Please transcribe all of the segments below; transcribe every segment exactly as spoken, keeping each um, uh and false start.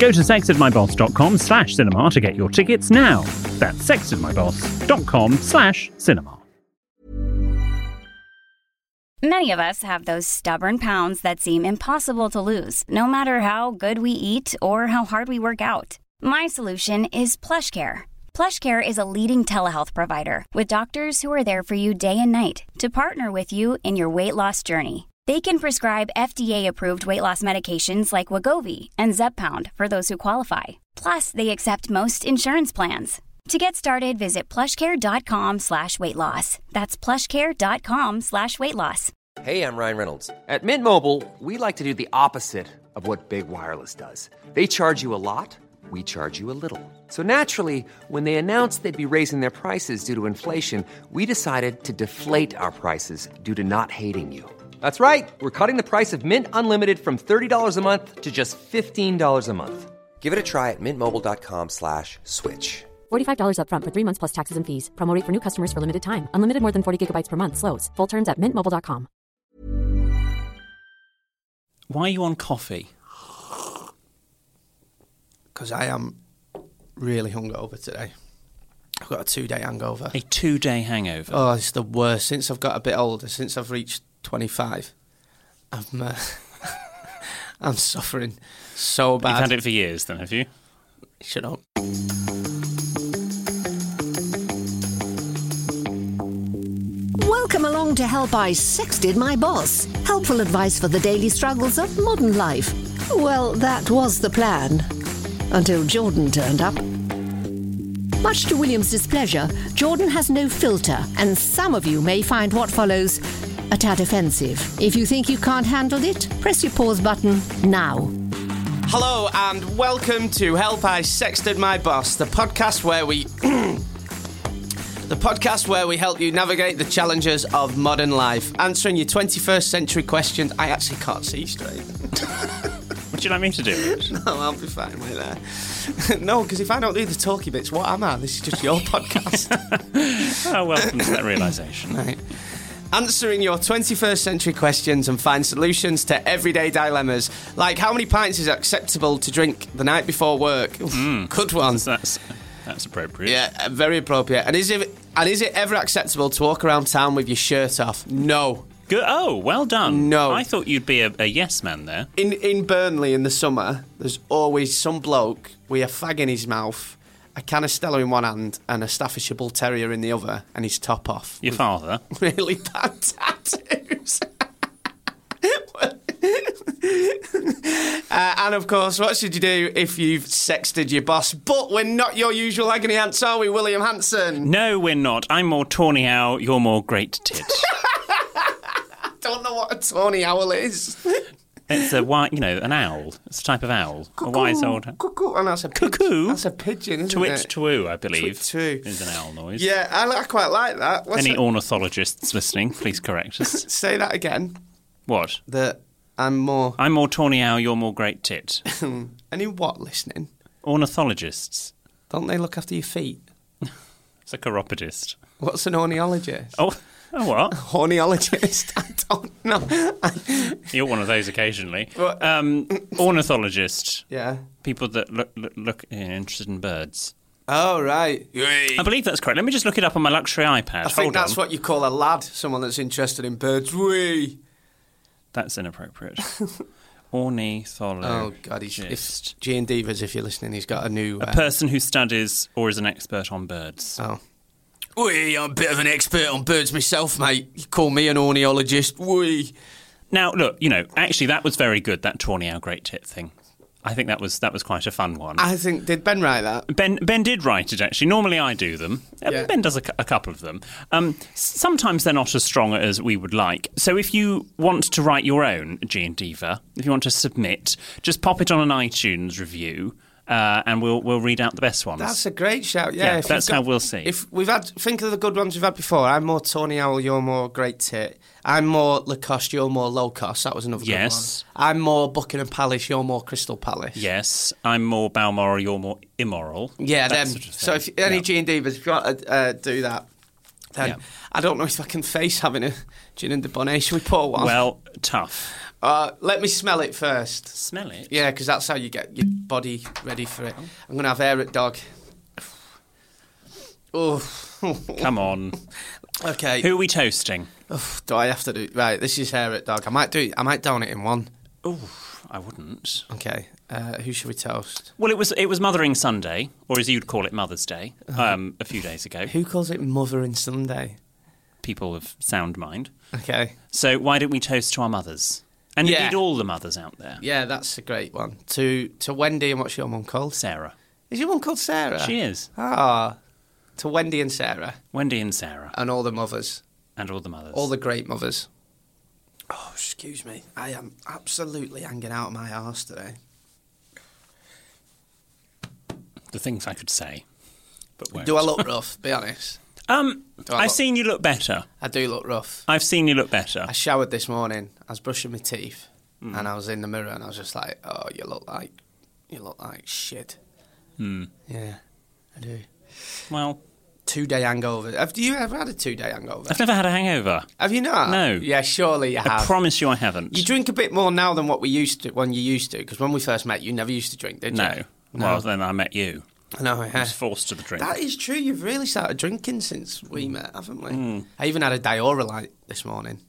Go to sexedmyboss.com slash cinema to get your tickets now. That's sexedmyboss.com slash cinema. Many of us have those stubborn pounds that seem impossible to lose, no matter how good we eat or how hard we work out. My solution is PlushCare. PlushCare is a leading telehealth provider with doctors who are there for you day and night to partner with you in your weight loss journey. They can prescribe F D A-approved weight loss medications like Wegovy and Zepbound for those who qualify. Plus, they accept most insurance plans. To get started, visit plushcare.com slash weight loss. That's plushcare.com slash weight loss. Hey, I'm Ryan Reynolds. At Mint Mobile, we like to do the opposite of what Big Wireless does. They charge you a lot. We charge you a little. So naturally, when they announced they'd be raising their prices due to inflation, we decided to deflate our prices due to not hating you. That's right. We're cutting the price of Mint Unlimited from thirty dollars a month to just fifteen dollars a month. Give it a try at mintmobile.com slash switch. forty-five dollars up front for three months plus taxes and fees. Promo rate for new customers for limited time. Unlimited more than forty gigabytes per month slows. Full terms at mint mobile dot com. Why are you on coffee? Because I am really hungover today. I've got a two-day hangover. A two-day hangover? Oh, it's the worst. Since I've got a bit older, since I've reached twenty-five, I'm, uh, I'm suffering so bad. You've had it for years then, have you? Shut up. Welcome along to Help I Sexted My Boss. Helpful advice for the daily struggles of modern life. Well, that was the plan. Until Jordan turned up. Much to William's displeasure, Jordan has no filter, and some of you may find what follows a tad offensive. If you think you can't handle it, press your pause button now. Hello, and welcome to Help I Sexted My Boss, the podcast where we... the podcast where we help you navigate the challenges of modern life, answering your twenty-first century questions. I actually can't see straight. What do you like me to do? No, I'll be fine with that. No, because if I don't do the talky bits, what am I? This is just your podcast. Oh, welcome to that realisation. Right. Answering your twenty-first century questions and find solutions to everyday dilemmas. Like, how many pints is acceptable to drink the night before work? Mm. Good one. That's, that's appropriate. Yeah, very appropriate. And is it and is it ever acceptable to walk around town with your shirt off? No. Good. Oh, well done. No. I thought you'd be a, a yes man there. In in Burnley in the summer, there's always some bloke with a fag in his mouth, a can of Stella in one hand and a Staffordshire Bull Terrier in the other, and his top off. Your father? Really bad tattoos. uh, and of course, what should you do if you've sexted your boss? But we're not your usual agony ants, are we, William Hanson? No, we're not. I'm more Tawny Owl, you're more Great Tit. I don't know what a tawny owl is. It's a white, you know, an owl. It's a type of owl. Cuckoo, a wise old cuckoo, and that's a pig- cuckoo. That's a pigeon, isn't Twit, it? Twit twoo, I believe. Twit twoo is an owl noise. Yeah, I, I quite like that. What's Any a- ornithologists listening, please correct us. Say that again. What? That I'm more. I'm more tawny owl. You're more Great Tit. Any what listening? Ornithologists. Don't they look after your feet? It's a chiropodist. What's an ornithologist? Oh. A what? Horneologist. I don't know. You're one of those occasionally. Um, ornithologist. Yeah. People that look, look, look you know, interested in birds. Oh, right. I believe that's correct. Let me just look it up on my luxury iPad. I think Hold that's on. What you call a lad, someone that's interested in birds. Wee. That's inappropriate. Ornithologist. Oh, God. He's, if G and Divas, if you're listening, he's got a new... Uh, a person who studies or is an expert on birds. Oh. Wee, I'm a bit of an expert on birds myself, mate. You call me an ornithologist. Wee. Now, look, you know, actually that was very good, that Tawny Owl Great Tit thing. I think that was that was quite a fun one. I think, did Ben write that? Ben Ben did write it, actually. Normally I do them. Yeah. Ben does a, a couple of them. Um, sometimes they're not as strong as we would like. So if you want to write your own G and Diva, if you want to submit, just pop it on an iTunes review uh, and we'll we'll read out the best ones. That's a great shout. Yeah, yeah that's got, how we'll see. If we've had, think of the good ones we've had before. I'm more Tony Owl, you're more Great Tit. I'm more Lacoste, you're more low cost. That was another yes. good one. I'm more Buckingham Palace, you're more Crystal Palace. Yes. I'm more Balmoral, you're more immoral. Yeah. Then, sort of so if any yeah. G and D was got to uh, do that. Then yeah. I don't know if I can face having a gin and Dubonnet. Should we pour one? Well, tough. Uh, let me smell it first. Smell it? Yeah, because that's how you get your body ready for it. Oh. I'm going to have air at dog. Oh, come on. Okay. Who are we toasting? Oh, do I have to do... Right, this is hair at dog. I might do. I might down it in one. Oh, I wouldn't. Okay. Uh, who should we toast? Well, it was it was Mothering Sunday, or as you'd call it, Mother's Day, um, a few days ago. Who calls it Mothering Sunday? People of sound mind. Okay. So why don't we toast to our mothers? And yeah. indeed all the mothers out there. Yeah, that's a great one. To to Wendy and what's your mum called? Sarah. Is your mum called Sarah? She is. Ah. To Wendy and Sarah. Wendy and Sarah. And all the mothers. And all the mothers. All the great mothers. Oh, excuse me. I am absolutely hanging out of my arse today. The things I could say, but won't. Do I look rough? Be honest. Um, I've look... seen you look better. I do look rough. I've seen you look better. I showered this morning. I was brushing my teeth, mm. and I was in the mirror, and I was just like, "Oh, you look like you look like shit." Mm. Yeah, I do. Well, two-day hangover. Have you ever had a two-day hangover? I've never had a hangover. Have you not? No. Yeah, surely you have. I promise you, I haven't. You drink a bit more now than what we used to when you used to, because when we first met, you never used to drink, did you? No. No. Well, then I met you. No, yeah. I was forced to the drink. That is true. You've really started drinking since we mm. met, haven't we? Mm. I even had a diorolite this morning.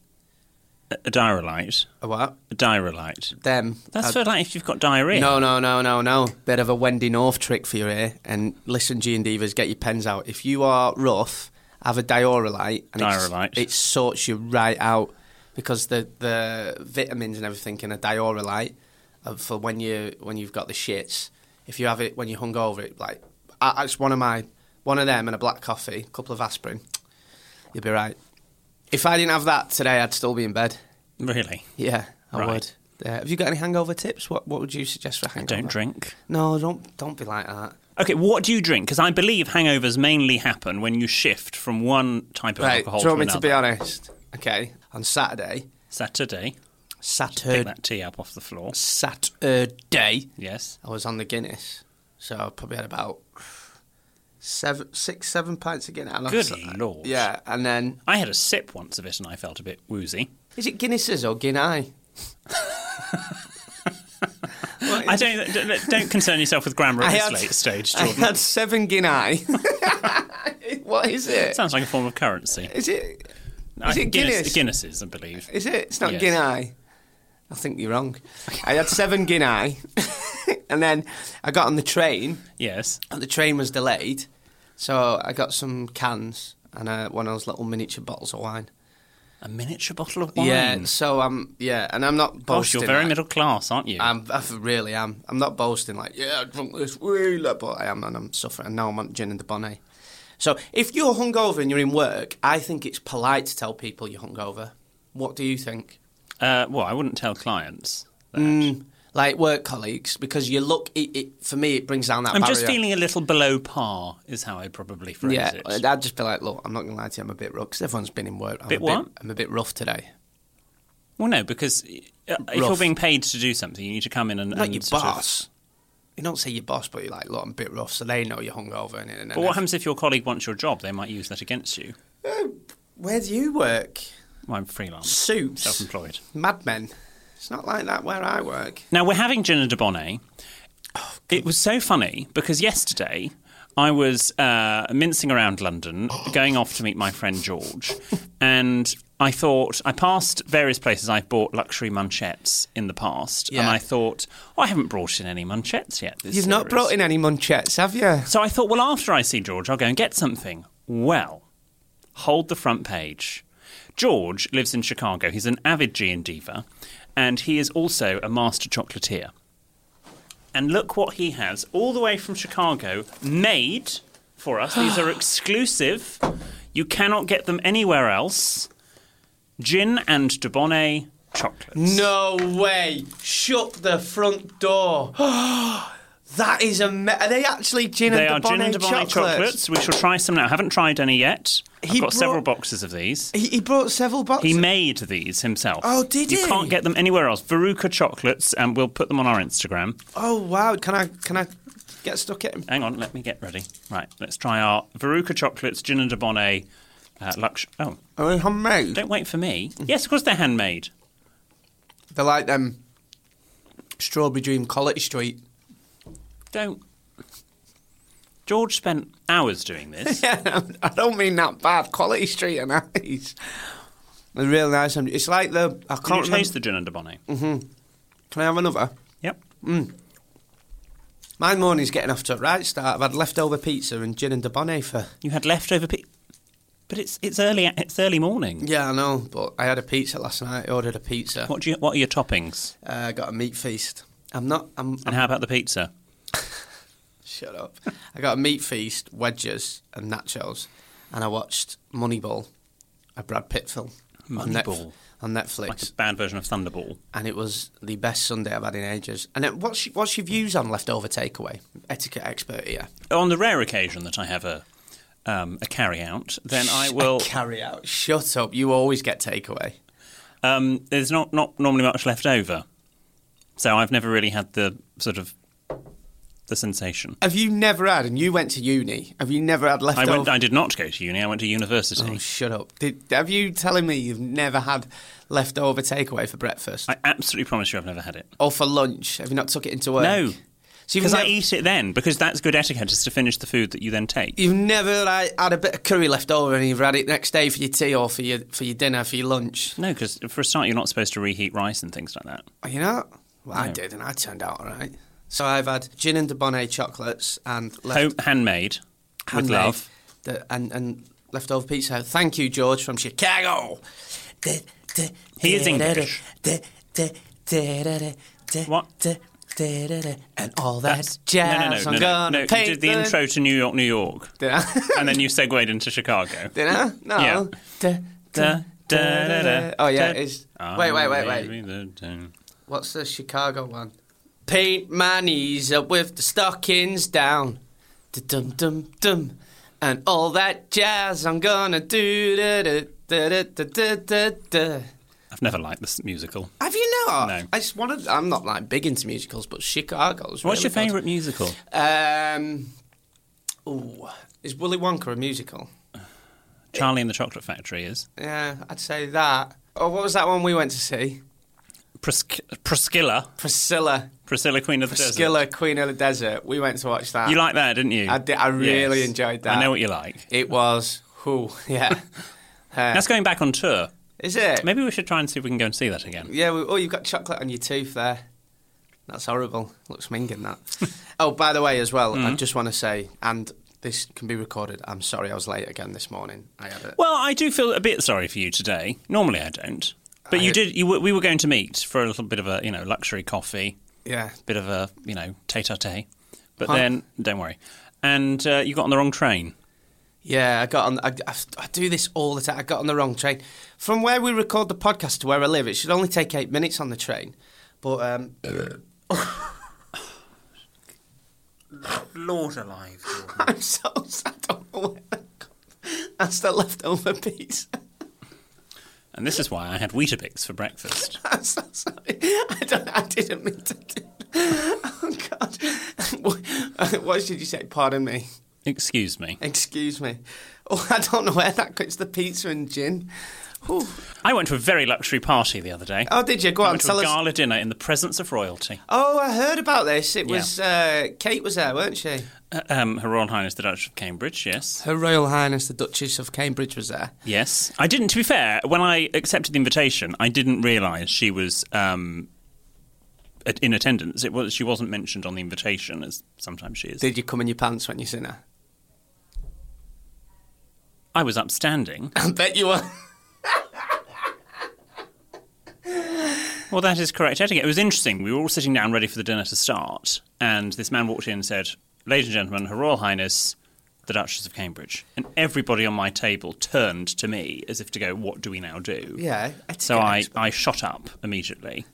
A, a diorolite? A what? A diorolite. Them. That's I'd... for, like, if you've got diarrhoea. No, no, no, no, no. Bit of a Wendy North trick for your ear. And listen, G and Divas, get your pens out. If you are rough, have a diorolite. And diorolite. It sorts you right out because the, the vitamins and everything in a diorolite are for when, you, when you've got the shits. If you have it when you're hungover, it like I, it's one of my one of them and a black coffee, a couple of aspirin, you'll be right. If I didn't have that today, I'd still be in bed. Really? Yeah, I right. would. Uh, have you got any hangover tips? What What would you suggest for hangover? I don't drink. No, don't don't be like that. Okay, what do you drink? Because I believe hangovers mainly happen when you shift from one type of right, alcohol to another. Do you want me another. to be honest? Okay, on Saturday. Saturday. Saturday. Pick that tea up off the floor. Saturday. Yes. I was on the Guinness, so I probably had about seven, six, seven pints of Guinness. Good I, Lord. Yeah, and then... I had a sip once of it and I felt a bit woozy. Is it Guinnesses or Guinea? I don't, don't don't concern yourself with grammar at I this had, late stage, Jordan. I had seven Guinea. What is it? Sounds like a form of currency. Is it? I is it Guinness? Guinness? Guinness's, I believe. Is it? It's not yes. Guinea. I think you're wrong. I had seven Guinea, and then I got on the train. Yes. And the train was delayed, so I got some cans and uh, one of those little miniature bottles of wine. A miniature bottle of wine? Yeah, so I'm, um, yeah, and I'm not boasting. Gosh, you're very like, middle class, aren't you? I'm, I really am. I'm not boasting, like, yeah, I drunk this wheeler, but I am, and I'm suffering, and now I'm on gin and Dubonnet. So if you're hungover and you're in work, I think it's polite to tell people you're hungover. What do you think? Uh, well, I wouldn't tell clients that. Mm, like work colleagues, because you look, it, it, for me, it brings down that I'm barrier. Just feeling a little below par is how I'd probably phrase yeah, it. Yeah, I'd just be like, look, I'm not going to lie to you, I'm a bit rough, because everyone's been in work. I'm bit a what? Bit, I'm a bit rough today. Well, no, because rough. If you're being paid to do something, you need to come in and... Like and your boss. Of... You don't say your boss, but you're like, look, I'm a bit rough, so they know you're hungover. And, and, and but what if... happens if your colleague wants your job? They might use that against you. Uh, where do you work? Well, I'm freelance. Suits. Self-employed. Mad Men. It's not like that where I work. Now, we're having gin and Dubonnet. Oh, it was so funny because yesterday I was uh, mincing around London, going off to meet my friend George, and I thought, I passed various places I've bought luxury manchettes in the past, yeah. and I thought, oh, I haven't brought in any manchettes yet. This You've series. Not brought in any manchettes, have you? So I thought, well, after I see George, I'll go and get something. Well, hold the front page. George lives in Chicago. He's an avid G and diva, and he is also a master chocolatier. And look what he has all the way from Chicago made for us. These are exclusive. You cannot get them anywhere else. Gin and Dubonnet chocolates. No way. Shut the front door. That is amazing. Are they actually gin and Dubonnet chocolates? They are gin and Dubonnet chocolates. We shall try some now. I haven't tried any yet. I've he got brought, several boxes of these. He, he brought several boxes? He made these himself. Oh, did you he? You can't get them anywhere else. Veruca chocolates, and we'll put them on our Instagram. Oh, wow. Can I can I get stuck at him? Hang on, let me get ready. Right, let's try our Veruca chocolates, gin and Dubonnet, uh, Lux... Oh. Are they handmade? Don't wait for me. Yes, of course they're handmade. They're like them Strawberry Dream College Street. Don't. George spent hours doing this. Yeah, I don't mean that bad. Quality Street are nice. They're really nice. It's like the... I can't Can you remember. Taste the gin and Dubonnet? Mm-hmm. Can I have another? Yep. Mm. My morning's getting off to a right start. I've had leftover pizza and gin and Dubonnet for... You had leftover pizza? But it's it's early it's early morning. Yeah, I know, but I had a pizza last night. I ordered a pizza. What do you? What are your toppings? Uh, I got a meat feast. I'm not... I'm, and I'm, how about the pizza? Shut up. I got a meat feast, wedges and nachos, and I watched Moneyball, a Brad Pitt film. Moneyball. On, Netf- on Netflix. Like a bad version of Thunderball. And it was the best Sunday I've had in ages. And then what's, what's your views on leftover takeaway? Etiquette expert here. On the rare occasion that I have a um, a carry-out, then I will... A carry-out? Shut up. You always get takeaway. Um, there's not, not normally much left over. So I've never really had the sort of... The sensation. Have you never had, and you went to uni, have you never had leftover... I, went, I did not go to uni, I went to university. Oh, shut up. Did, have you telling me you've never had leftover takeaway for breakfast? I absolutely promise you I've never had it. Or for lunch? Have you not took it into work? No. Because so I eat it then, because that's good etiquette, is to finish the food that you then take. You've never like, had a bit of curry left over and you've had it next day for your tea or for your for your dinner, for your lunch? No, because for a start you're not supposed to reheat rice and things like that. Are you not? Well, no. I did, and I turned out all right. So I've had gin and Dubonnet chocolates and... Left- handmade, handmade, with love. The, and, and leftover pizza. Thank you, George, from Chicago. He is English. What? And all that That's, jazz. No, no, no, no, no, no. You did the, the intro to New York, New York. Did I? And then you segued into Chicago. Did I? No. Yeah. Da, da, da, da, da. Oh, yeah, da, it's... Oh, wait, wait, wait, wait. Da, da. What's the Chicago one? Paint my knees up with the stockings down. Dum dum dum. And all that jazz I'm gonna do. Da, da, da, da, da, da, da. I've never liked this musical. Have you not? No. I just wanted, I'm not like big into musicals, but Chicago's really What's your favourite musical? Um, ooh, is Willy Wonka a musical? Charlie it, and the Chocolate Factory is. Yeah, I'd say that. Oh, what was that one we went to see? Pris- Priscilla. Priscilla. Priscilla Queen of the Desert. Priscilla Queen of the Desert. We went to watch that. You liked that, didn't you? I did. I really yes. enjoyed that. I know what you like. It was, whoo, yeah. uh, That's going back on tour. Is it? Maybe we should try and see if we can go and see that again. Yeah, we, oh, you've got chocolate on your tooth there. That's horrible. Looks minging, that. Oh, by the way, as well, mm-hmm. I just want to say, and this can be recorded, I'm sorry I was late again this morning. I had it. Well, I do feel a bit sorry for you today. Normally I don't. But I, you did. You, we were going to meet for a little bit of a, you know, luxury coffee. Yeah. Bit of a, you know, tete-a-tete. But huh. then, don't worry. And uh, you got on the wrong train. Yeah, I got on... I, I, I do this all the time. I got on the wrong train. From where we record the podcast to where I live, it should only take eight minutes on the train. But, um... Lord alive. Lord. I'm so sad. I don't know where I got. That's the leftover pizza. And this is why I had Weetabix for breakfast. I'm so sorry. I, don't, I didn't mean to do that. Oh, God. What, what did you say? Pardon me. Excuse me. Excuse me. Oh, I don't know where that goes. It's the pizza and gin. Ooh. I went to a very luxury party the other day. Oh, did you? Go on, tell us. I went to a gala dinner in the presence of royalty. Oh, I heard about this. It was... Yeah. Uh, Kate was there, weren't she? Uh, um, Her Royal Highness the Duchess of Cambridge, yes. Her Royal Highness the Duchess of Cambridge was there. Yes. I didn't, to be fair, when I accepted the invitation, I didn't realise she was um, in attendance. It was, she wasn't mentioned on the invitation, as sometimes she is. Did you come in your pants when you seen her? I was upstanding. I bet you were... Well, that is correct etiquette. It was interesting. We were all sitting down ready for the dinner to start, and this man walked in and said, "Ladies and gentlemen, Her Royal Highness, the Duchess of Cambridge." And everybody on my table turned to me as if to go, what do we now do? Yeah. So I, I shot up immediately.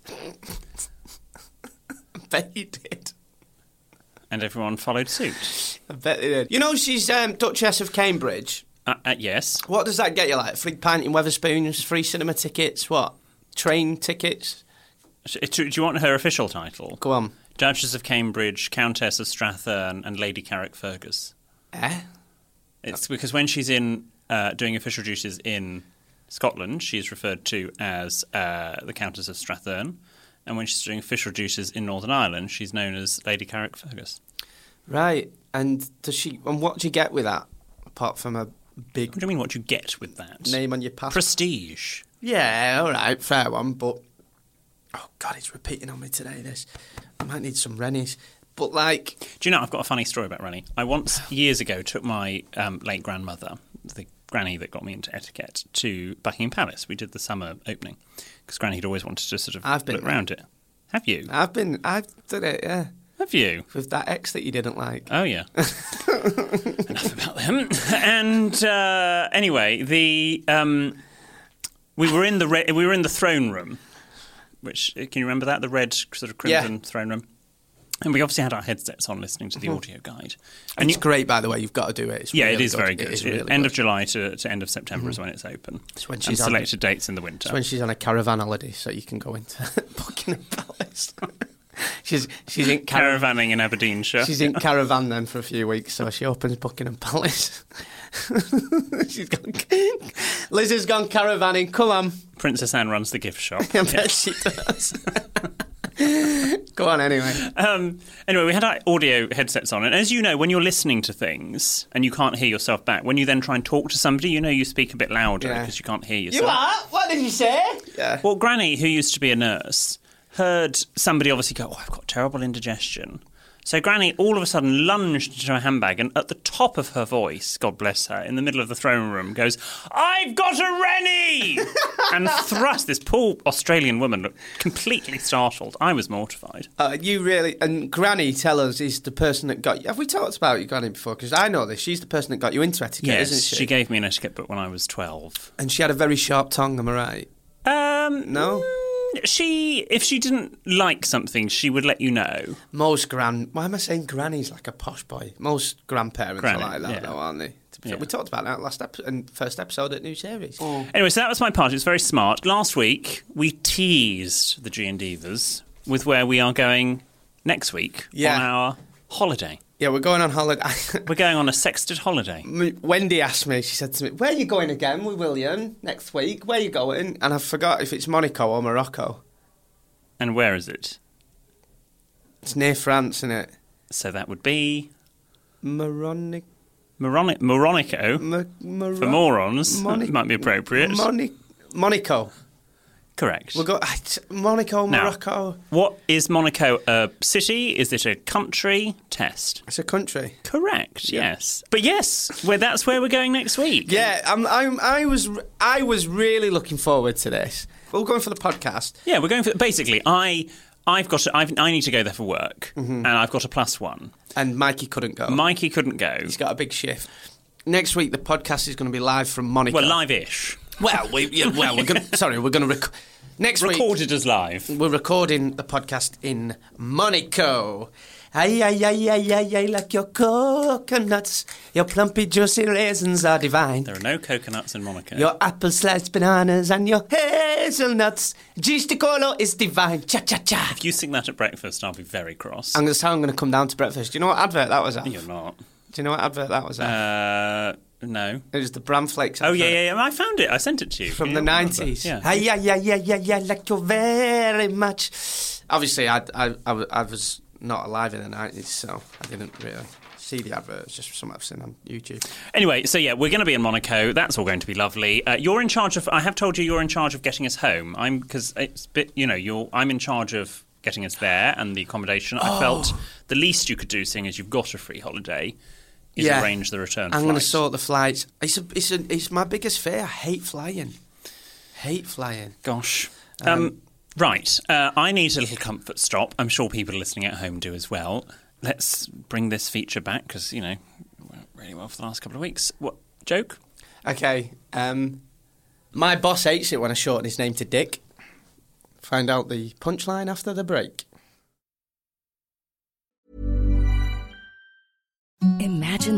I bet you did. And everyone followed suit. I bet they did. You know, she's um, Duchess of Cambridge. Uh, uh, yes. What does that get you, like? Free pint in Wetherspoons, free cinema tickets, what? Train tickets? Do you want her official title? Go on. Duchess of Cambridge, Countess of Strathearn and Lady Carrickfergus. Eh? It's because when she's in uh, doing official duties in Scotland, she's referred to as uh, the Countess of Strathearn. And when she's doing official duties in Northern Ireland, she's known as Lady Carrickfergus. Right. And does she? And what do you get with that, apart from a big... What do you mean, what do you get with that? Name on your passport. Prestige. Yeah, all right, fair one, but... Oh, God, it's repeating on me today, this. I might need some Rennies. But, like... Do you know, I've got a funny story about Rennie. I once, years ago, took my um, late grandmother, the granny that got me into etiquette, to Buckingham Palace. We did the summer opening, because Granny had always wanted to sort of I've been look there. Around it. Have you? I've been... I've done it, yeah. Have you? With that ex that you didn't like. Oh, yeah. Enough about them. And, uh, anyway, the... Um, we were in the re- we were in the throne room, which, can you remember that? The red, sort of crimson yeah. throne room. And we obviously had our headsets on listening to the mm-hmm. audio guide. And it's you, great, by the way. You've got to do it. It's yeah, really it is good. Very good. It is really end good. Of July to, to end of September mm-hmm. is when it's open. It's when she's and selected on, dates in the winter. It's when she's on a caravan holiday, so you can go into Buckingham Palace. she's she's in car- caravanning in Aberdeenshire. She's in caravan then for a few weeks, so she opens Buckingham Palace. she's gone. Liz has gone caravanning. Come on. Princess Anne runs the gift shop. I bet yeah. she does. Go on, anyway. Um, anyway, we had our audio headsets on. And as you know, when you're listening to things and you can't hear yourself back, when you then try and talk to somebody, you know you speak a bit louder yeah. because you can't hear yourself. You what? What did you say? Yeah. Well, Granny, who used to be a nurse, heard somebody obviously go, oh, I've got terrible indigestion. So Granny all of a sudden lunged into her handbag and at the top of her voice, God bless her, in the middle of the throne room goes, I've got a Rennie! and thrust this poor Australian woman looked completely startled. I was mortified. Uh, you really... And Granny, tell us, is the person that got you... Have we talked about your Granny before? Because I know this. She's the person that got you into etiquette, yes, isn't she? Yes, she gave me an etiquette book when I was twelve. And she had a very sharp tongue, am I right? Um... No? Mm- She, if she didn't like something, she would let you know. Most gran... Why am I saying granny's like a posh boy? Most grandparents Granny, are like that, yeah. though, aren't they? Yeah. We talked about that last episode and first episode at New Series. Oh. Anyway, so that was my part. It's very smart. Last week, we teased the G and Divas with where we are going next week yeah. on our holiday. Yeah, we're going on holiday. We're going on a sexted holiday. Wendy asked me, she said to me, where are you going again with William next week? Where are you going? And I forgot if it's Monaco or Morocco. And where is it? It's near France, isn't it? So that would be... Moronic... Moronic... Moronico. M- Mor- for morons. Moni- might be appropriate. Moni- Monaco. Correct. We'll go Monaco, Morocco. Now, what is Monaco a city? Is it a country? Test. It's a country. Correct. Yeah. Yes. But yes, well, that's where we're going next week. Yeah, I'm, I'm, I was I was really looking forward to this. We're going for the podcast. Yeah, we're going for basically. I I've got a, I've, I need to go there for work, mm-hmm. and I've got a plus one. And Mikey couldn't go. Mikey couldn't go. He's got a big shift. Next week, the podcast is going to be live from Monaco. Well, live-ish. Well, we, yeah, well, we're gonna, sorry, we're going to record. Next Recorded week. Recorded as live. We're recording the podcast in Monaco. Ay, ay, ay, ay, ay, ay, like your coconuts. Your plumpy, juicy raisins are divine. There are no coconuts in Monaco. Your apple sliced bananas and your hazelnuts. Gisticolo is divine. Cha, cha, cha. If you sing that at breakfast, I'll be very cross. I'm going to say I'm going to come down to breakfast. Do you know what advert that was at? You're not. Do you know what advert that was at? Uh... No. It was the Bramflakes. Oh, yeah, yeah, yeah. I found it. I sent it to you. From yeah, the nineties. Yeah. yeah, yeah, yeah, yeah, yeah, like you very much. Obviously, I, I, I, I was not alive in the nineties, so I didn't really see the advert. It's just something I've seen on YouTube. Anyway, so yeah, we're going to be in Monaco. That's all going to be lovely. Uh, you're in charge of... I have told you you're in charge of getting us home. I'm... Because it's a bit... You know, you're... I'm in charge of getting us there and the accommodation. Oh. I felt the least you could do, seeing as you've got a free holiday... is yeah. arrange the return I'm flight. I'm going to sort the flights. It's a, it's a, it's my biggest fear. I hate flying. Hate flying. Gosh. Um, um, right. Uh, I need a little comfort stop. I'm sure people listening at home do as well. Let's bring this feature back because, you know, it went really well for the last couple of weeks. What? Joke? Okay. Um, my boss hates it when I shorten his name to Dick. Find out the punchline after the break. Imagine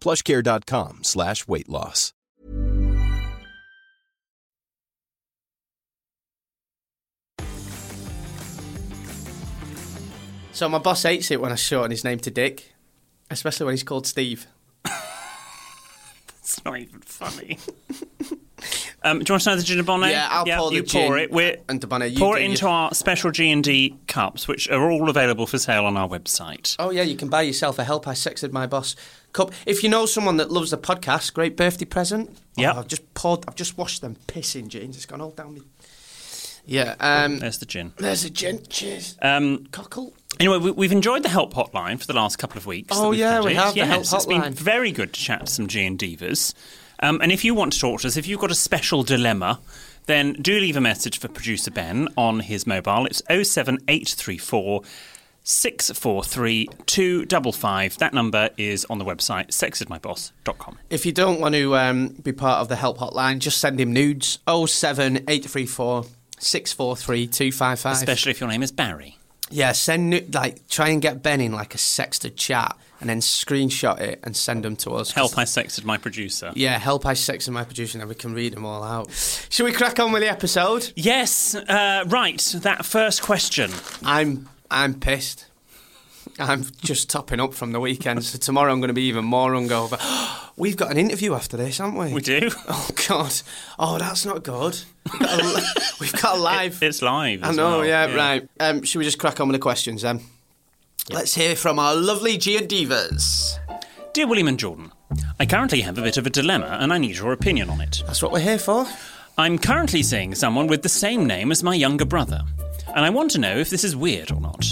plushcare.com slash weight loss. So my boss hates it when I shorten his name to Dick, especially when he's called Steve. That's not even funny. um, do you want to know the gin and bonnet? Yeah, I'll yeah, pour you the gin pour it. We're, and Dubonnet, you pour it into your... our special G and D cups, which are all available for sale on our website. Oh yeah, you can buy yourself a Help I Sexted My Boss cup. If you know someone that loves the podcast, great birthday present. Yeah, oh, I've just poured. I've just washed them pissing jeans. It's gone all down me. Yeah. Um, there's the gin. There's the gin. Cheers. Um, Cockle. Anyway, we, we've enjoyed the Help Hotline for the last couple of weeks. Oh yeah, we have. Yes, the Help Hotline. It's been very good to chat to some G and Divas. Um, and if you want to talk to us, if you've got a special dilemma, then do leave a message for producer Ben on his mobile. It's oh seven eight three four. six four three two five five. That number is on the website sexed my boss dot com. If you don't want to um, be part of the Help Hotline, just send him nudes. oh seven eight three four six four three two five five. Especially if your name is Barry. Yeah, send like try and get Ben in like a sexted chat and then screenshot it and send them to us. Help I Sexted My Producer. Yeah, Help I Sexted My Producer, and we can read them all out. Shall we crack on with the episode? Yes. Uh, right, that first question. I'm. I'm pissed. I'm just topping up from the weekend, so tomorrow I'm going to be even more hungover. We've got an interview after this, haven't we? We do. Oh, God. Oh, that's not good. We've got a, we've got a live... It, it's live. I know, well. yeah, yeah, right. Um, should we just crack on with the questions then? Yeah. Let's hear from our lovely G and Divas. Dear William and Jordan, I currently have a bit of a dilemma and I need your opinion on it. That's what we're here for. I'm currently seeing someone with the same name as my younger brother, and I want to know if this is weird or not.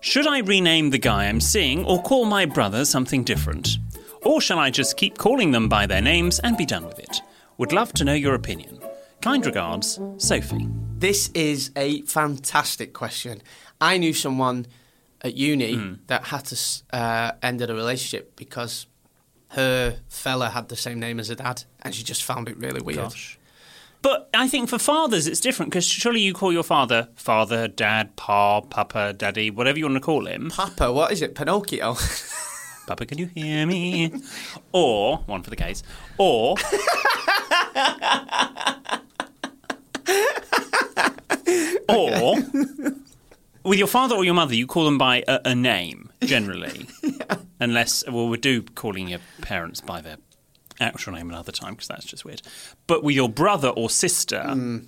Should I rename the guy I'm seeing or call my brother something different? Or shall I just keep calling them by their names and be done with it? Would love to know your opinion. Kind regards, Sophie. This is a fantastic question. I knew someone at uni mm. that had to uh, end a relationship because her fella had the same name as her dad, and she just found it really weird. Gosh. But I think for fathers it's different, because surely you call your father father, dad, pa, papa, daddy, whatever you want to call him. Papa, what is it? Pinocchio. Papa, can you hear me? Or, one for the gays, or... or, with your father or your mother, you call them by a, a name, generally. Yeah. Unless, well, we do calling your parents by their actual name another time, because that's just weird. But with your brother or sister, mm.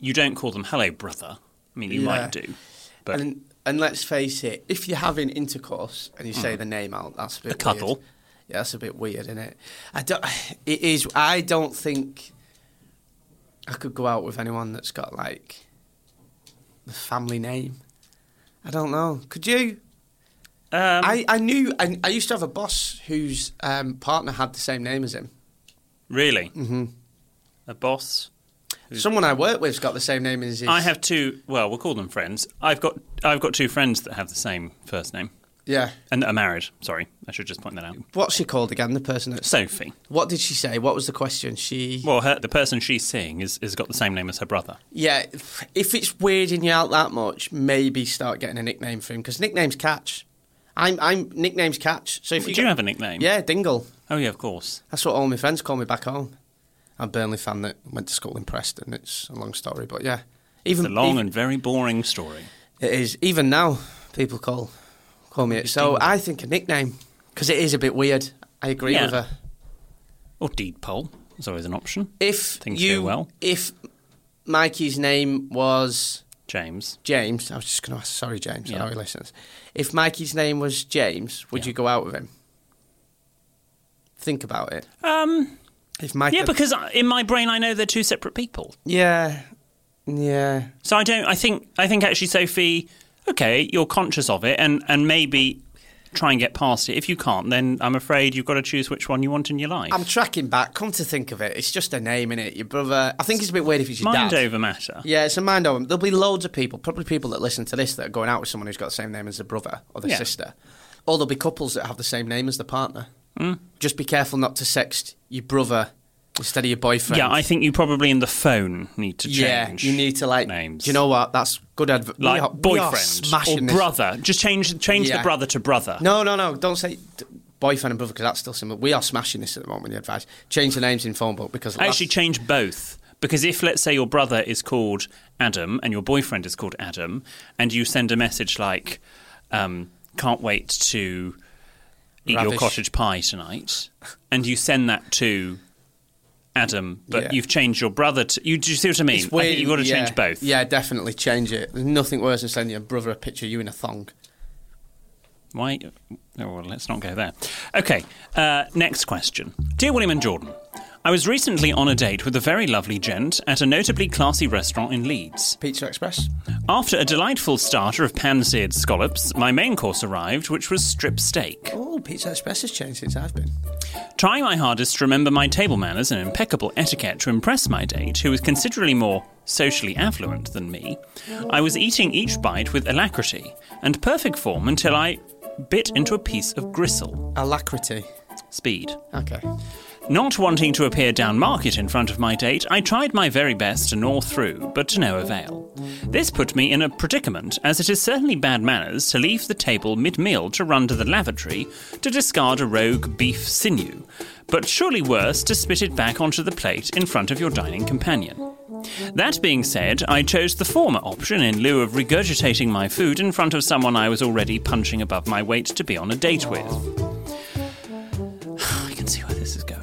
you don't call them hello brother. I mean, you yeah. might do. But and, and let's face it, if you're having intercourse and you mm. say the name out, that's a bit a weird. A cuddle. Yeah, that's a bit weird, isn't it? I don't, it is, I don't think I could go out with anyone that's got, like, the family name. I don't know. Could you? Um, I, I knew, I, I used to have a boss whose um, partner had the same name as him. Really? Mm-hmm. A boss? Someone I work with's got the same name as his. I have two, well, we'll call them friends. I've got I've got two friends that have the same first name. Yeah. And that are married. Sorry, I should just point that out. What's she called again, the person? That... Sophie. What did she say? What was the question? She... Well, her, the person she's seeing is, is got the same name as her brother. Yeah. If it's weirding you out that much, maybe start getting a nickname for him, because nicknames catch. I'm, I'm nicknames catch. So if you do got... you have a nickname? Yeah, Dingle. Oh, yeah, of course. That's what all my friends call me back home. I'm a Burnley fan that went to school in Preston. It's a long story, but yeah. Even, it's a long even, and very boring story. It is. Even now, people call... Call me it. So I think a nickname, because it is a bit weird. I agree yeah. with her. Or deed poll is always an option. If things you, go well, if Mikey's name was James, James, I was just going to ask. Sorry, James. Yeah. I know he listens. If Mikey's name was James, would yeah. you go out with him? Think about it. Um, if Mike, yeah, because in my brain I know they're two separate people. Yeah, yeah. So I don't. I think. I think actually, Sophie. Okay, you're conscious of it, and, and maybe try and get past it. If you can't, then I'm afraid you've got to choose which one you want in your life. I'm tracking back. Come to think of it, it's just a name, innit? Your brother... I think it's a bit weird if it's your mind dad. Mind over matter. Yeah, it's a mind over... There'll be loads of people, probably people that listen to this, that are going out with someone who's got the same name as their brother or their yeah. sister. Or there'll be couples that have the same name as their partner. Mm. Just be careful not to sext your brother... Instead of your boyfriend. Yeah, I think you probably in the phone need to change. Yeah, you need to like names. Do you know what? That's good advice. Like we are, boyfriend we are or brother. This. Just change change yeah. the brother to brother. No, no, no. Don't say boyfriend and brother because that's still similar. We are smashing this at the moment with the advice. Change the names in phone book because actually last... change both. Because if let's say your brother is called Adam and your boyfriend is called Adam, and you send a message like, um, "Can't wait to eat Ravish. your cottage pie tonight," and you send that to Adam, but yeah. you've changed your brother to... You, do you see what I mean? Weird, I think you've got to yeah. change both. Yeah, definitely change it. There's nothing worse than sending your brother a picture of you in a thong. Why? Oh, well, let's not go there. Okay, uh, next question. Dear William and Jordan, I was recently on a date with a very lovely gent at a notably classy restaurant in Leeds. Pizza Express. After a delightful starter of pan-seared scallops, my main course arrived, which was strip steak. Oh, Pizza Express has changed since I've been. Trying my hardest to remember my table manners and impeccable etiquette to impress my date, who was considerably more socially affluent than me, I was eating each bite with alacrity and perfect form until I bit into a piece of gristle. Alacrity. Speed. Okay. Not wanting to appear down-market in front of my date, I tried my very best to gnaw through, but to no avail. This put me in a predicament, as it is certainly bad manners to leave the table mid-meal to run to the lavatory to discard a rogue beef sinew, but surely worse to spit it back onto the plate in front of your dining companion. That being said, I chose the former option in lieu of regurgitating my food in front of someone I was already punching above my weight to be on a date with. I can see where this is going.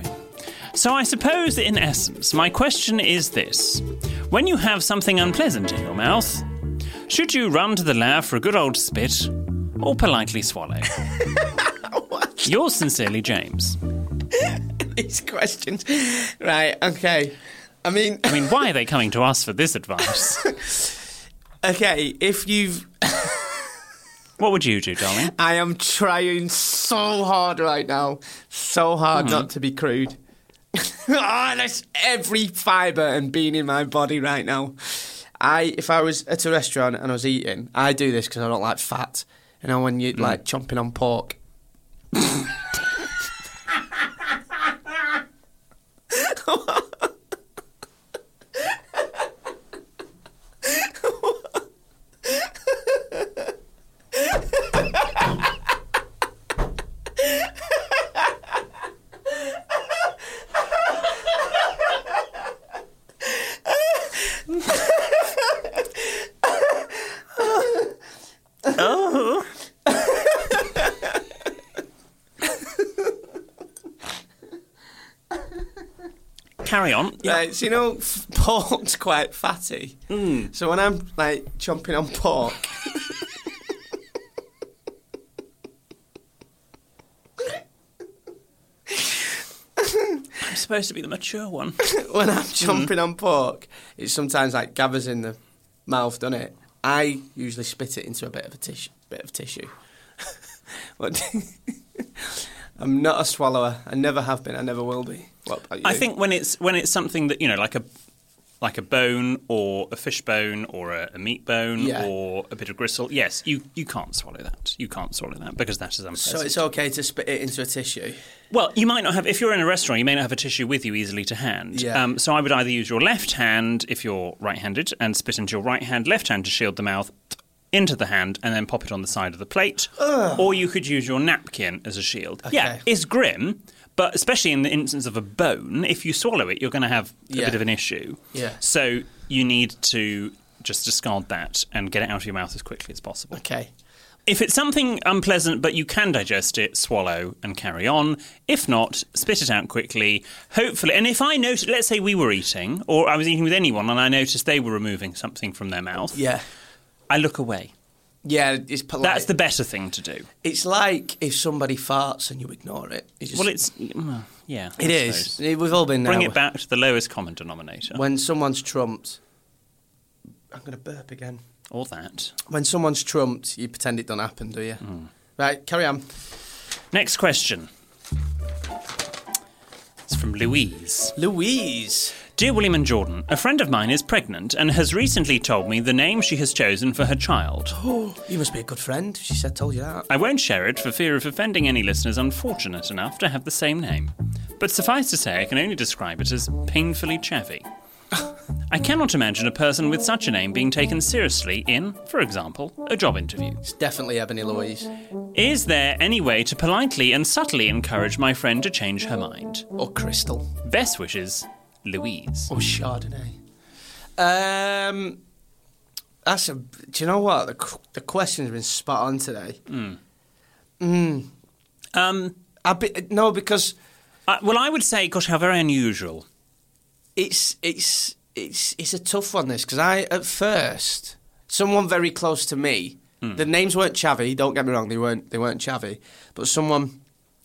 So I suppose that in essence, my question is this. When you have something unpleasant in your mouth, should you run to the lav for a good old spit or politely swallow? What? Yours sincerely, James. These questions. Right, okay. I mean... I mean, why are they coming to us for this advice? Okay, if you've... What would you do, darling? I am trying so hard right now. So hard mm. not to be crude. Oh, that's every fibre and bean in my body right now. I, if I was at a restaurant and I was eating, I do this because I don't like fat. You know, when you're mm. like chomping on pork. Carry on. Yeah, so you know, f- pork's quite fatty. Mm. So when I'm like chomping on pork, I'm supposed to be the mature one. When I'm chomping mm. on pork, it sometimes like gathers in the mouth, doesn't it? I usually spit it into a bit of a tissue. Bit of tissue. What? I'm not a swallower. I never have been. I never will be. What about you? I think when it's when it's something that, you know, like a like a bone or a fish bone or a, a meat bone yeah. or a bit of gristle. Yes, you, you can't swallow that. You can't swallow that because that is unpleasant. So it's okay to spit it into a tissue? Well, you might not have, if you're in a restaurant, you may not have a tissue with you easily to hand. Yeah. Um, so I would either use your left hand if you're right-handed and spit into your right hand, left hand to shield the mouth into the hand and then pop it on the side of the plate. Ugh. Or you could use your napkin as a shield. Okay. Yeah, it's grim. But especially in the instance of a bone, if you swallow it, you're going to have a yeah. bit of an issue. Yeah. So you need to just discard that and get it out of your mouth as quickly as possible. Okay. If it's something unpleasant but you can digest it, swallow and carry on. If not, spit it out quickly, hopefully. And if I notice, let's say we were eating or I was eating with anyone and I noticed they were removing something from their mouth. Yeah. I look away. Yeah, it's polite. That's the better thing to do. It's like if somebody farts and you ignore it. It's just, well, it's... Yeah. It is. It, we've all been there. Bring it back to the lowest common denominator. When someone's trumped... I'm going to burp again. Or that. When someone's trumped, you pretend it don't happen, do you? Mm. Right, carry on. Next question. It's from Louise. Louise. Dear William and Jordan, a friend of mine is pregnant and has recently told me the name she has chosen for her child. Oh, you must be a good friend. She said, told you that. I won't share it for fear of offending any listeners unfortunate enough to have the same name. But suffice to say, I can only describe it as painfully chavvy. I cannot imagine a person with such a name being taken seriously in, for example, a job interview. It's definitely Ebony Louise. Is there any way to politely and subtly encourage my friend to change her mind? Or Crystal. Best wishes... Louise. Or oh, Chardonnay. Um, that's a... Do you know what? The, the question's been spot on today. Mm. Mm. Um, I be, no, because... Uh, well, I would say, gosh, how very unusual. It's it's it's it's a tough one, this, because I, at first, someone very close to me, mm. the names weren't chavvy, don't get me wrong, they weren't they weren't chavvy, but someone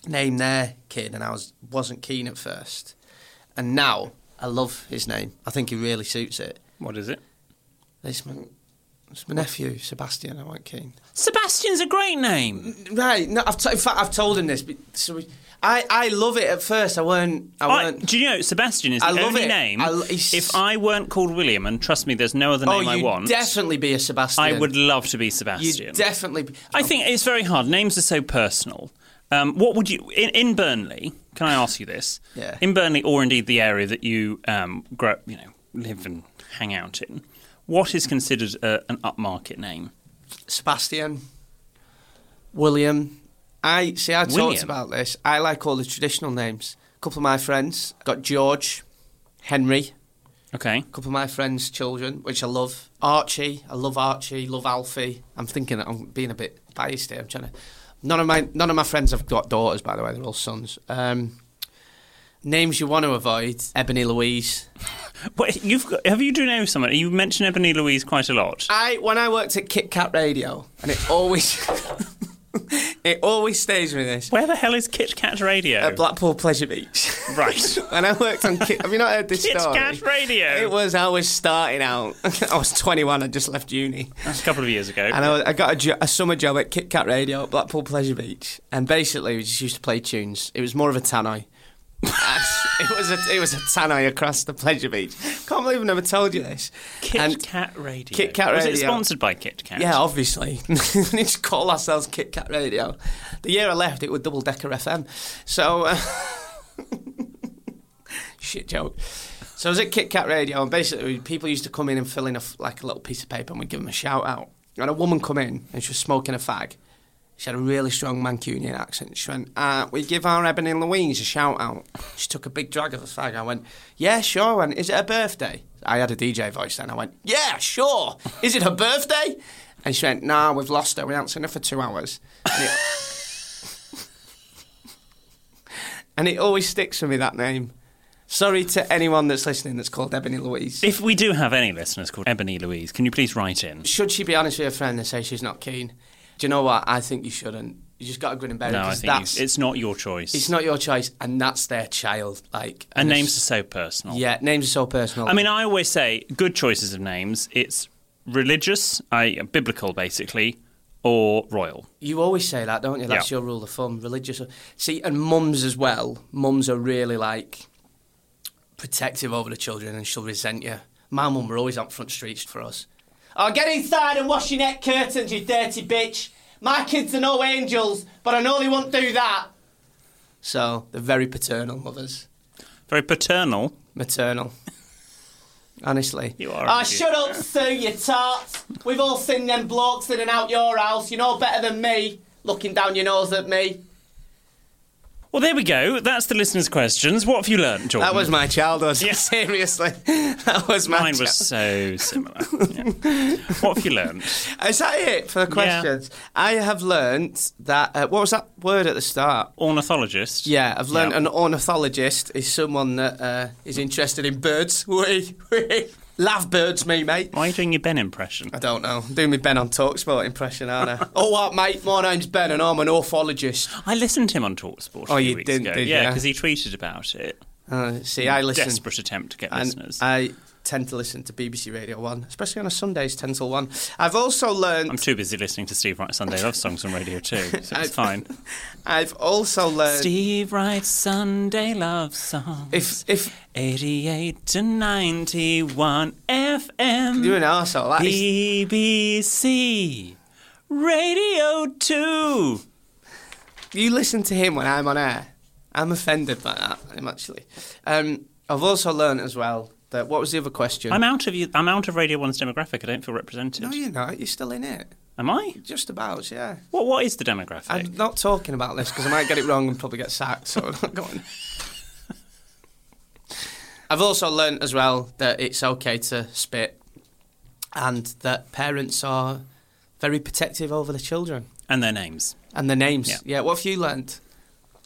named their kid, and I was, wasn't keen at first. And now... I love his name. I think he really suits it. What is it? It's my, it's my nephew, Sebastian. I want keen. Sebastian's a great name. Right. No, I've t- in fact, I've told him this. But so we, I, I love it at first. I weren't... I weren't I, do you know, Sebastian is I the only it. name. I, if I weren't called William, and trust me, there's no other name oh, I want... Oh, you'd definitely be a Sebastian. I would love to be Sebastian. You'd definitely be... I think it's very hard. Names are so personal. Um, what would you... In, in Burnley... Can I ask you this? Yeah. In Burnley, or indeed the area that you um, grow, you know, live and hang out in, what is considered a, an upmarket name? Sebastian, William. I see. I William. talked about this. I like all the traditional names. A couple of my friends got George, Henry. Okay. A couple of my friends' children, which I love. Archie. I love Archie. Love Alfie. I'm thinking that I'm being a bit biased here. I'm trying to. None of my none of my friends have got daughters, by the way. They're all sons. Um, names you want to avoid: Ebony Louise. What you've got, have you do know someone? You mention Ebony Louise quite a lot. I when I worked at Kit Kat Radio, and it always it always stays with this. Where the hell is Kit Kat Radio? At Blackpool Pleasure Beach. Right. And I worked on Kit. Have you not heard this Kit story? Kit Kat Radio. It was I was starting out. I was twenty-one. I just left uni. That's a couple of years ago. And I, was, I got a, jo- a summer job at Kit Kat Radio at Blackpool Pleasure Beach. And basically, we just used to play tunes. It was more of a tannoy. it was a it was a tannoy across the pleasure beach. Can't believe I never told you this. Kit and Kat Radio. Kit Kat Radio. Was it sponsored by Kit Kat? Yeah, obviously. We just call ourselves Kit Kat Radio. The year I left, it was Double Decker F M. So. Uh, Shit joke. So I was at Kit Kat Radio, and basically people used to come in and fill in a, like a little piece of paper, and we'd give them a shout out. And a woman come in, and she was smoking a fag. She had a really strong Mancunian accent. She went, uh, we give our Ebony Louise a shout out. She took a big drag of the fag. I went, yeah, sure. I went, is it her birthday? I had a D J voice then. I went, yeah, sure. Is it her birthday? And she went, nah, we've lost her. We haven't seen her for two hours. And it, and it always sticks with me, that name. Sorry to anyone that's listening that's called Ebony Louise. If we do have any listeners called Ebony Louise, can you please write in? Should she be honest with her friend and say she's not keen? Do you know what? I think you shouldn't. You just got to grin and bear no, it. No, I think that's, it's not your choice. It's not your choice, and that's their child. Like, and, and names are so personal. Yeah, names are so personal. I mean, I always say good choices of names. It's religious, I, biblical, basically, or royal. You always say that, don't you? That's yeah. your rule of thumb, religious. See, and mums as well. Mums are really, like... protective over the children, and she'll resent you. My mum were always on front streets for us. Oh, get inside and wash your neck curtains, you dirty bitch. My kids are no angels, but I know they won't do that. So, they're very paternal mothers. Very paternal? Maternal. Honestly. You are. Oh, shut up, Sue, you tart. We've all seen them blokes in and out your house. You know better than me. Looking down your nose at me. Well, there we go. That's the listeners' questions. What have you learnt, Jordan? That was my childhood. Yeah. Seriously. That was my Mine childhood. was so similar. Yeah. What have you learnt? Is that it for the questions? Yeah. I have learnt that... Uh, what was that word at the start? Ornithologist. Yeah, I've learnt yeah. an ornithologist is someone that uh, is interested in birds. We, we love birds, me, mate. Why are you doing your Ben impression? I don't know. I'm doing my Ben on Talksport impression, aren't I? Oh, what, mate? My name's Ben and I'm an ornithologist. I listened to him on Talksport a oh, few you weeks didn't, ago. Did yeah, because yeah. he tweeted about it. Uh, see, I listen... Desperate attempt to get and listeners. I tend to listen to B B C Radio one, especially on a Sundays, ten till one. I've also learned... I'm too busy listening to Steve Wright's Sunday Love Songs on Radio two, so it's I've, fine. I've also learned... Steve Wright's Sunday Love Songs. If... if eighty-eight to ninety-one F M. You're an arsehole. B B C Radio two. You listen to him when I'm on air. I'm offended by that, I'm actually. Um, I've also learned as well that... What was the other question? I'm out of you, I'm out of Radio one's demographic. I don't feel represented. No, you're not. You're still in it. Am I? Just about, yeah. What? What is the demographic? I'm not talking about this because I might get it wrong and probably get sacked, so I'm not going... I've also learnt as well that it's okay to spit and that parents are very protective over the children. And their names. And their names. Yeah. yeah. What have you learnt?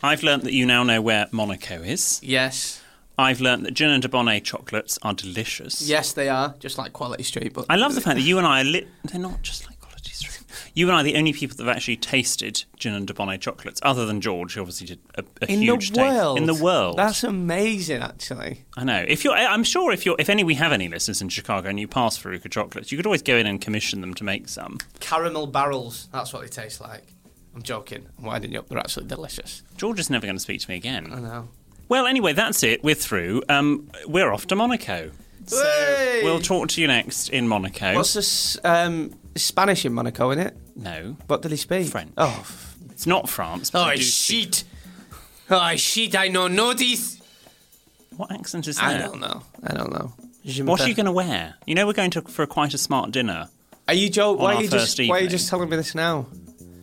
I've learnt that you now know where Monaco is. Yes. I've learnt that gin and Dubonnet chocolates are delicious. Yes, they are. Just like Quality Street. But I love the fact that you and I are... Li- they're not just like Quality Street. You and I are the only people that have actually tasted gin and Dubonnet chocolates, other than George, who obviously did a, a in huge the world. taste. In the world. That's amazing, actually. I know. If you're, I'm sure if you're, if any, we have any listeners in Chicago and you pass Veruca chocolates, you could always go in and commission them to make some. Caramel barrels. That's what they taste like. I'm joking. I'm winding you up. They're absolutely delicious. George is never going to speak to me again. I know. Well, anyway, that's it. We're through. Um, we're off to Monaco. So Yay! We'll talk to you next in Monaco. What's this? Um, Spanish in Monaco, isn't it? No. What did he speak? French. Oh, it's not France. Oh, shit. Speak. Oh, shit. I know no this. What accent is that? I don't know. I don't know. Je what are you going to wear? You know, we're going to for a, quite a smart dinner. Are you joking? Why, why are you just telling me this now?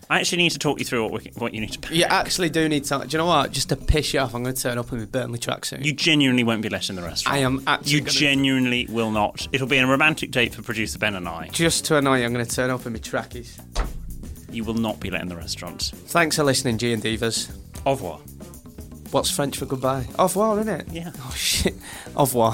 I actually need to talk you through what we, what you need to pack. You actually do need to... Do you know what? Just to piss you off, I'm going to turn up in my Burnley tracksuit. You genuinely won't be let in the restaurant. I am actually You genuinely to... will not. It'll be a romantic date for producer Ben and I. Just to annoy you, I'm going to turn up in my trackies. You will not be let in the restaurant. Thanks for listening, G and Divas. Au revoir. What's French for goodbye? Au revoir, isn't it? Yeah. Oh, shit. Au revoir.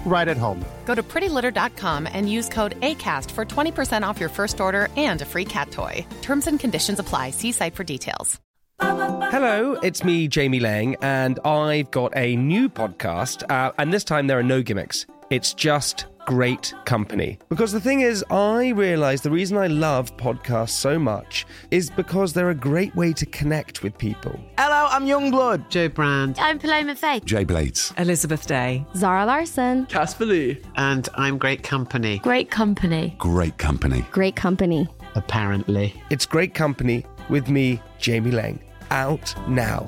right at home. Go to pretty litter dot com and use code ACAST for twenty percent off your first order and a free cat toy. Terms and conditions apply. See site for details. Hello, it's me, Jamie Lang, and I've got a new podcast, uh, and this time there are no gimmicks. It's just Great Company. Because the thing is, I realised the reason I love podcasts so much is because they're a great way to connect with people. Hello, I'm Youngblood. Joe Brand. I'm Paloma Faye. Jay Blades. Elizabeth Day. Zara Larson. Casper Lee. And I'm Great Company. Great Company. Great Company. Great Company. Apparently. It's Great Company with me, Jamie Lang. Out now.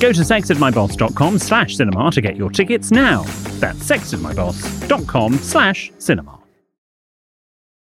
Go to sexted my boss dot com slash cinema to get your tickets now. That's sexted my boss dot com slash cinema.